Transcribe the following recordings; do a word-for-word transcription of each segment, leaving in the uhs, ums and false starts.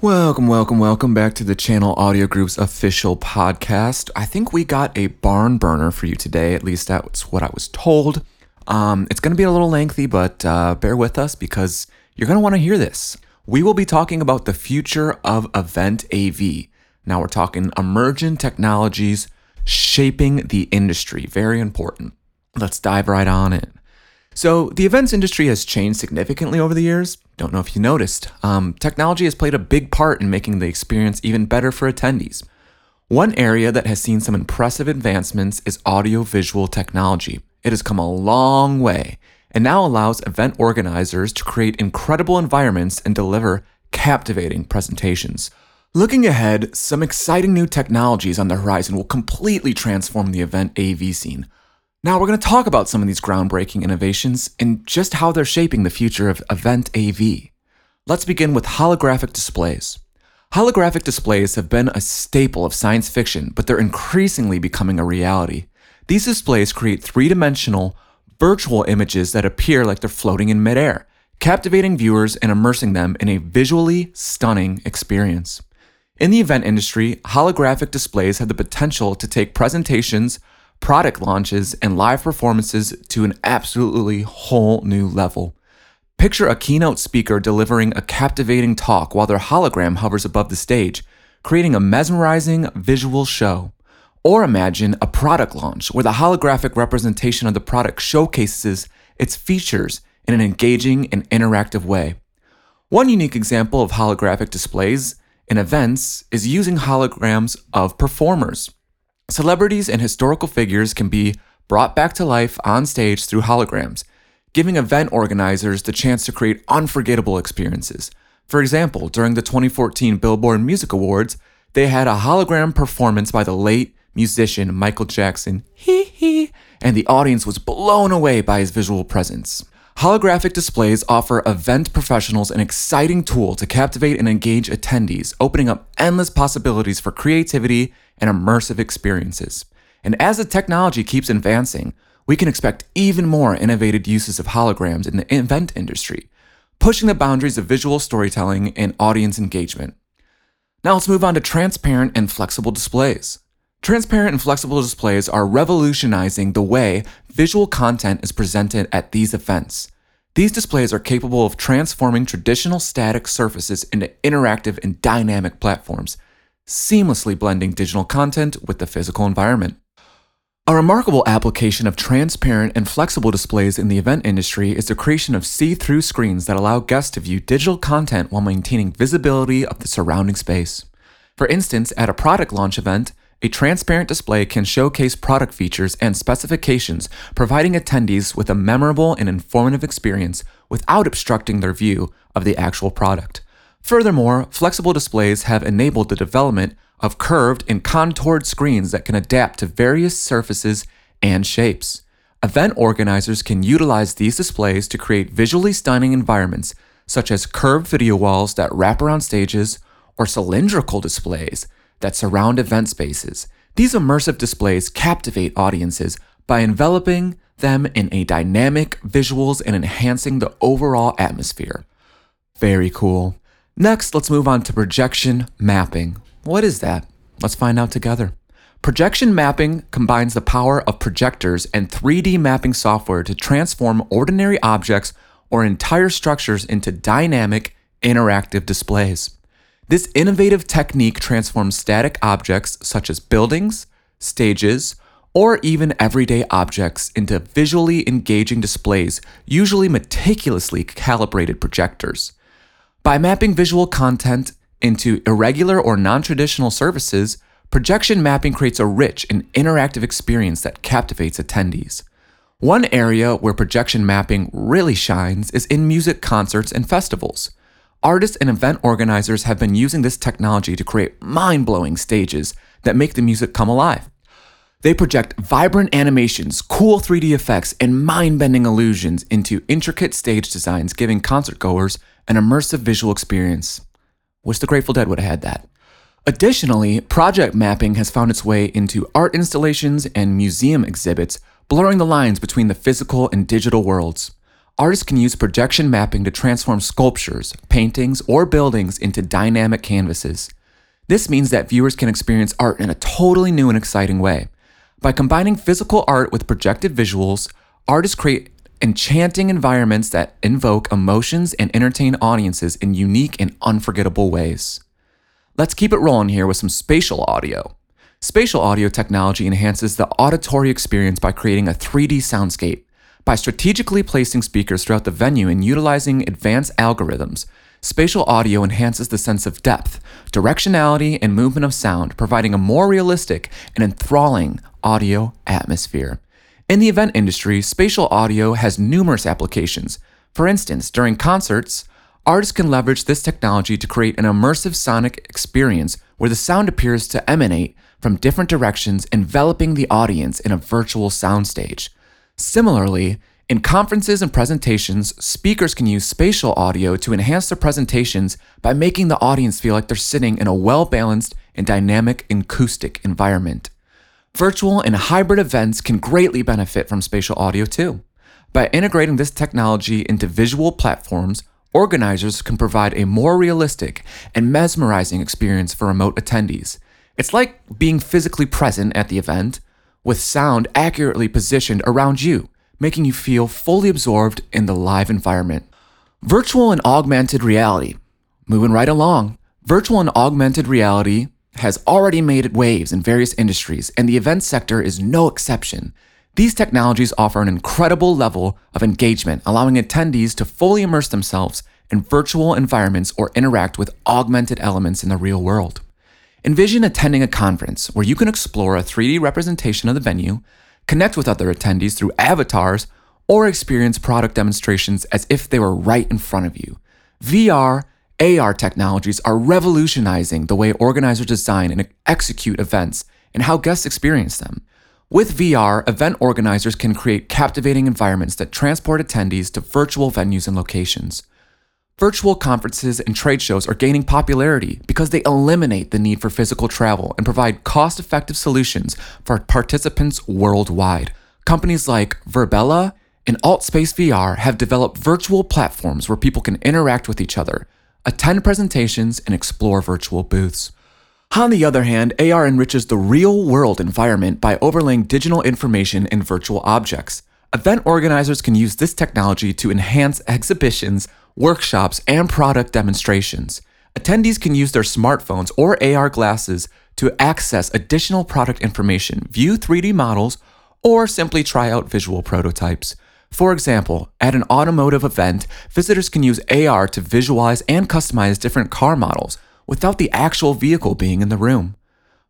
Welcome, welcome, welcome back to the Channel Audio Group's official podcast. I think we got a barn burner for you today, at least that's what I was told. Um, it's going to be a little lengthy, but uh, bear with us because you're going to want to hear this. We will be talking about the future of event A V. Now we're talking emergent technologies shaping the industry. Very important. Let's dive right on in. So the events industry has changed significantly over the years. Don't know if you noticed. Um, technology has played a big part in making the experience even better for attendees. One area that has seen some impressive advancements is audiovisual technology. It has come a long way and now allows event organizers to create incredible environments and deliver captivating presentations. Looking ahead, some exciting new technologies on the horizon will completely transform the event A V scene. Now we're going to talk about some of these groundbreaking innovations and just how they're shaping the future of event A V. Let's begin with holographic displays. Holographic displays have been a staple of science fiction, but they're increasingly becoming a reality. These displays create three-dimensional, virtual images that appear like they're floating in midair, captivating viewers and immersing them in a visually stunning experience. In the event industry, holographic displays have the potential to take presentations, product launches, and live performances to an absolutely whole new level. Picture a keynote speaker delivering a captivating talk while their hologram hovers above the stage, creating a mesmerizing visual show. Or imagine a product launch where the holographic representation of the product showcases its features in an engaging and interactive way. One unique example of holographic displays in events is using holograms of performers. Celebrities and historical figures can be brought back to life on stage through holograms, giving event organizers the chance to create unforgettable experiences. For example, during the twenty fourteen Billboard Music Awards, they had a hologram performance by the late musician Michael Jackson, hee hee, and the audience was blown away by his visual presence. Holographic displays offer event professionals an exciting tool to captivate and engage attendees, opening up endless possibilities for creativity and immersive experiences. And as the technology keeps advancing, we can expect even more innovative uses of holograms in the event industry, pushing the boundaries of visual storytelling and audience engagement. Now let's move on to transparent and flexible displays. Transparent and flexible displays are revolutionizing the way visual content is presented at these events. These displays are capable of transforming traditional static surfaces into interactive and dynamic platforms, seamlessly blending digital content with the physical environment. A remarkable application of transparent and flexible displays in the event industry is the creation of see-through screens that allow guests to view digital content while maintaining visibility of the surrounding space. For instance, at a product launch event, a transparent display can showcase product features and specifications, providing attendees with a memorable and informative experience without obstructing their view of the actual product. Furthermore, flexible displays have enabled the development of curved and contoured screens that can adapt to various surfaces and shapes. Event organizers can utilize these displays to create visually stunning environments, such as curved video walls that wrap around stages or cylindrical displays that surround event spaces. These immersive displays captivate audiences by enveloping them in a dynamic visuals and enhancing the overall atmosphere. Very cool. Next, let's move on to projection mapping. What is that? Let's find out together. Projection mapping combines the power of projectors and three D mapping software to transform ordinary objects or entire structures into dynamic, interactive displays. This innovative technique transforms static objects such as buildings, stages, or even everyday objects into visually engaging displays, usually meticulously calibrated projectors. By mapping visual content into irregular or non-traditional surfaces, projection mapping creates a rich and interactive experience that captivates attendees. One area where projection mapping really shines is in music concerts and festivals. Artists and event organizers have been using this technology to create mind-blowing stages that make the music come alive. They project vibrant animations, cool three D effects, and mind-bending illusions into intricate stage designs, giving concertgoers an immersive visual experience. Wish the Grateful Dead would have had that. Additionally, project mapping has found its way into art installations and museum exhibits, blurring the lines between the physical and digital worlds. Artists can use projection mapping to transform sculptures, paintings, or buildings into dynamic canvases. This means that viewers can experience art in a totally new and exciting way. By combining physical art with projected visuals, artists create enchanting environments that invoke emotions and entertain audiences in unique and unforgettable ways. Let's keep it rolling here with some spatial audio. Spatial audio technology enhances the auditory experience by creating a three D soundscape. By strategically placing speakers throughout the venue and utilizing advanced algorithms, spatial audio enhances the sense of depth, directionality, and movement of sound, providing a more realistic and enthralling audio atmosphere. In the event industry, spatial audio has numerous applications. For instance, during concerts, artists can leverage this technology to create an immersive sonic experience where the sound appears to emanate from different directions, enveloping the audience in a virtual soundstage. Similarly, in conferences and presentations, speakers can use spatial audio to enhance their presentations by making the audience feel like they're sitting in a well-balanced and dynamic acoustic environment. Virtual and hybrid events can greatly benefit from spatial audio too. By integrating this technology into visual platforms, organizers can provide a more realistic and mesmerizing experience for remote attendees. It's like being physically present at the event, with sound accurately positioned around you, making you feel fully absorbed in the live environment. Virtual and augmented reality. Moving right along. Virtual and augmented reality has already made waves in various industries, and the event sector is no exception. These technologies offer an incredible level of engagement, allowing attendees to fully immerse themselves in virtual environments or interact with augmented elements in the real world. Envision attending a conference where you can explore a three D representation of the venue, connect with other attendees through avatars, or experience product demonstrations as if they were right in front of you. V R, A R technologies are revolutionizing the way organizers design and execute events and how guests experience them. With V R, event organizers can create captivating environments that transport attendees to virtual venues and locations. Virtual conferences and trade shows are gaining popularity because they eliminate the need for physical travel and provide cost-effective solutions for participants worldwide. Companies like Verbella and Altspace V R have developed virtual platforms where people can interact with each other, attend presentations, and explore virtual booths. On the other hand, A R enriches the real-world environment by overlaying digital information in virtual objects. Event organizers can use this technology to enhance exhibitions, workshops, and product demonstrations. Attendees can use their smartphones or A R glasses to access additional product information, view three D models, or simply try out visual prototypes. For example, at an automotive event, visitors can use A R to visualize and customize different car models without the actual vehicle being in the room.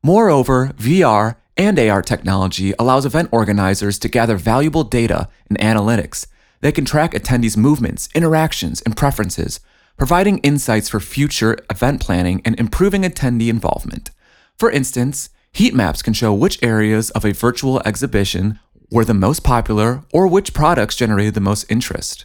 Moreover, V R and A R technology allows event organizers to gather valuable data and analytics. They can track attendees' movements, interactions, and preferences, providing insights for future event planning and improving attendee involvement. For instance, heat maps can show which areas of a virtual exhibition were the most popular or which products generated the most interest.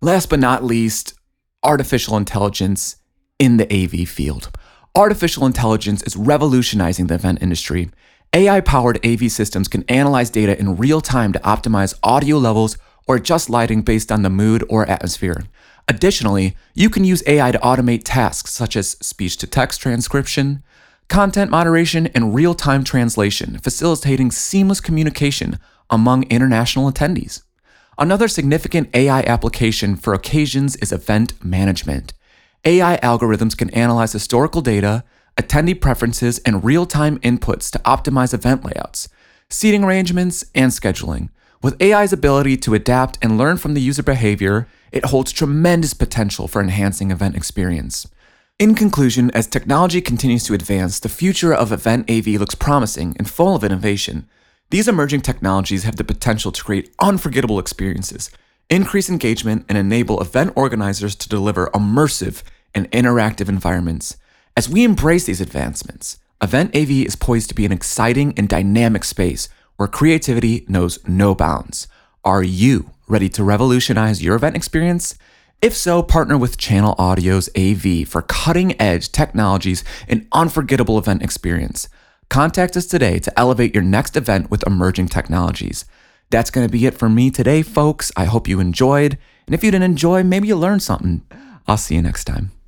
Last but not least, artificial intelligence in the A V field. Artificial intelligence is revolutionizing the event industry. A I-powered A V systems can analyze data in real time to optimize audio levels or adjust lighting based on the mood or atmosphere. Additionally, you can use A I to automate tasks such as speech-to-text transcription, content moderation, and real-time translation, facilitating seamless communication among international attendees. Another significant A I application for occasions is event management. A I algorithms can analyze historical data, attendee preferences, and real-time inputs to optimize event layouts, seating arrangements, and scheduling. With A I's ability to adapt and learn from the user behavior, it holds tremendous potential for enhancing event experience. In conclusion, as technology continues to advance, the future of event A V looks promising and full of innovation. These emerging technologies have the potential to create unforgettable experiences, increase engagement, and enable event organizers to deliver immersive and interactive environments. As we embrace these advancements, event A V is poised to be an exciting and dynamic space where creativity knows no bounds. Are you ready to revolutionize your event experience? If so, partner with Channel Audio's A V for cutting-edge technologies and unforgettable event experience. Contact us today to elevate your next event with emerging technologies. That's going to be it for me today, folks. I hope you enjoyed. And if you didn't enjoy, maybe you learned something. I'll see you next time.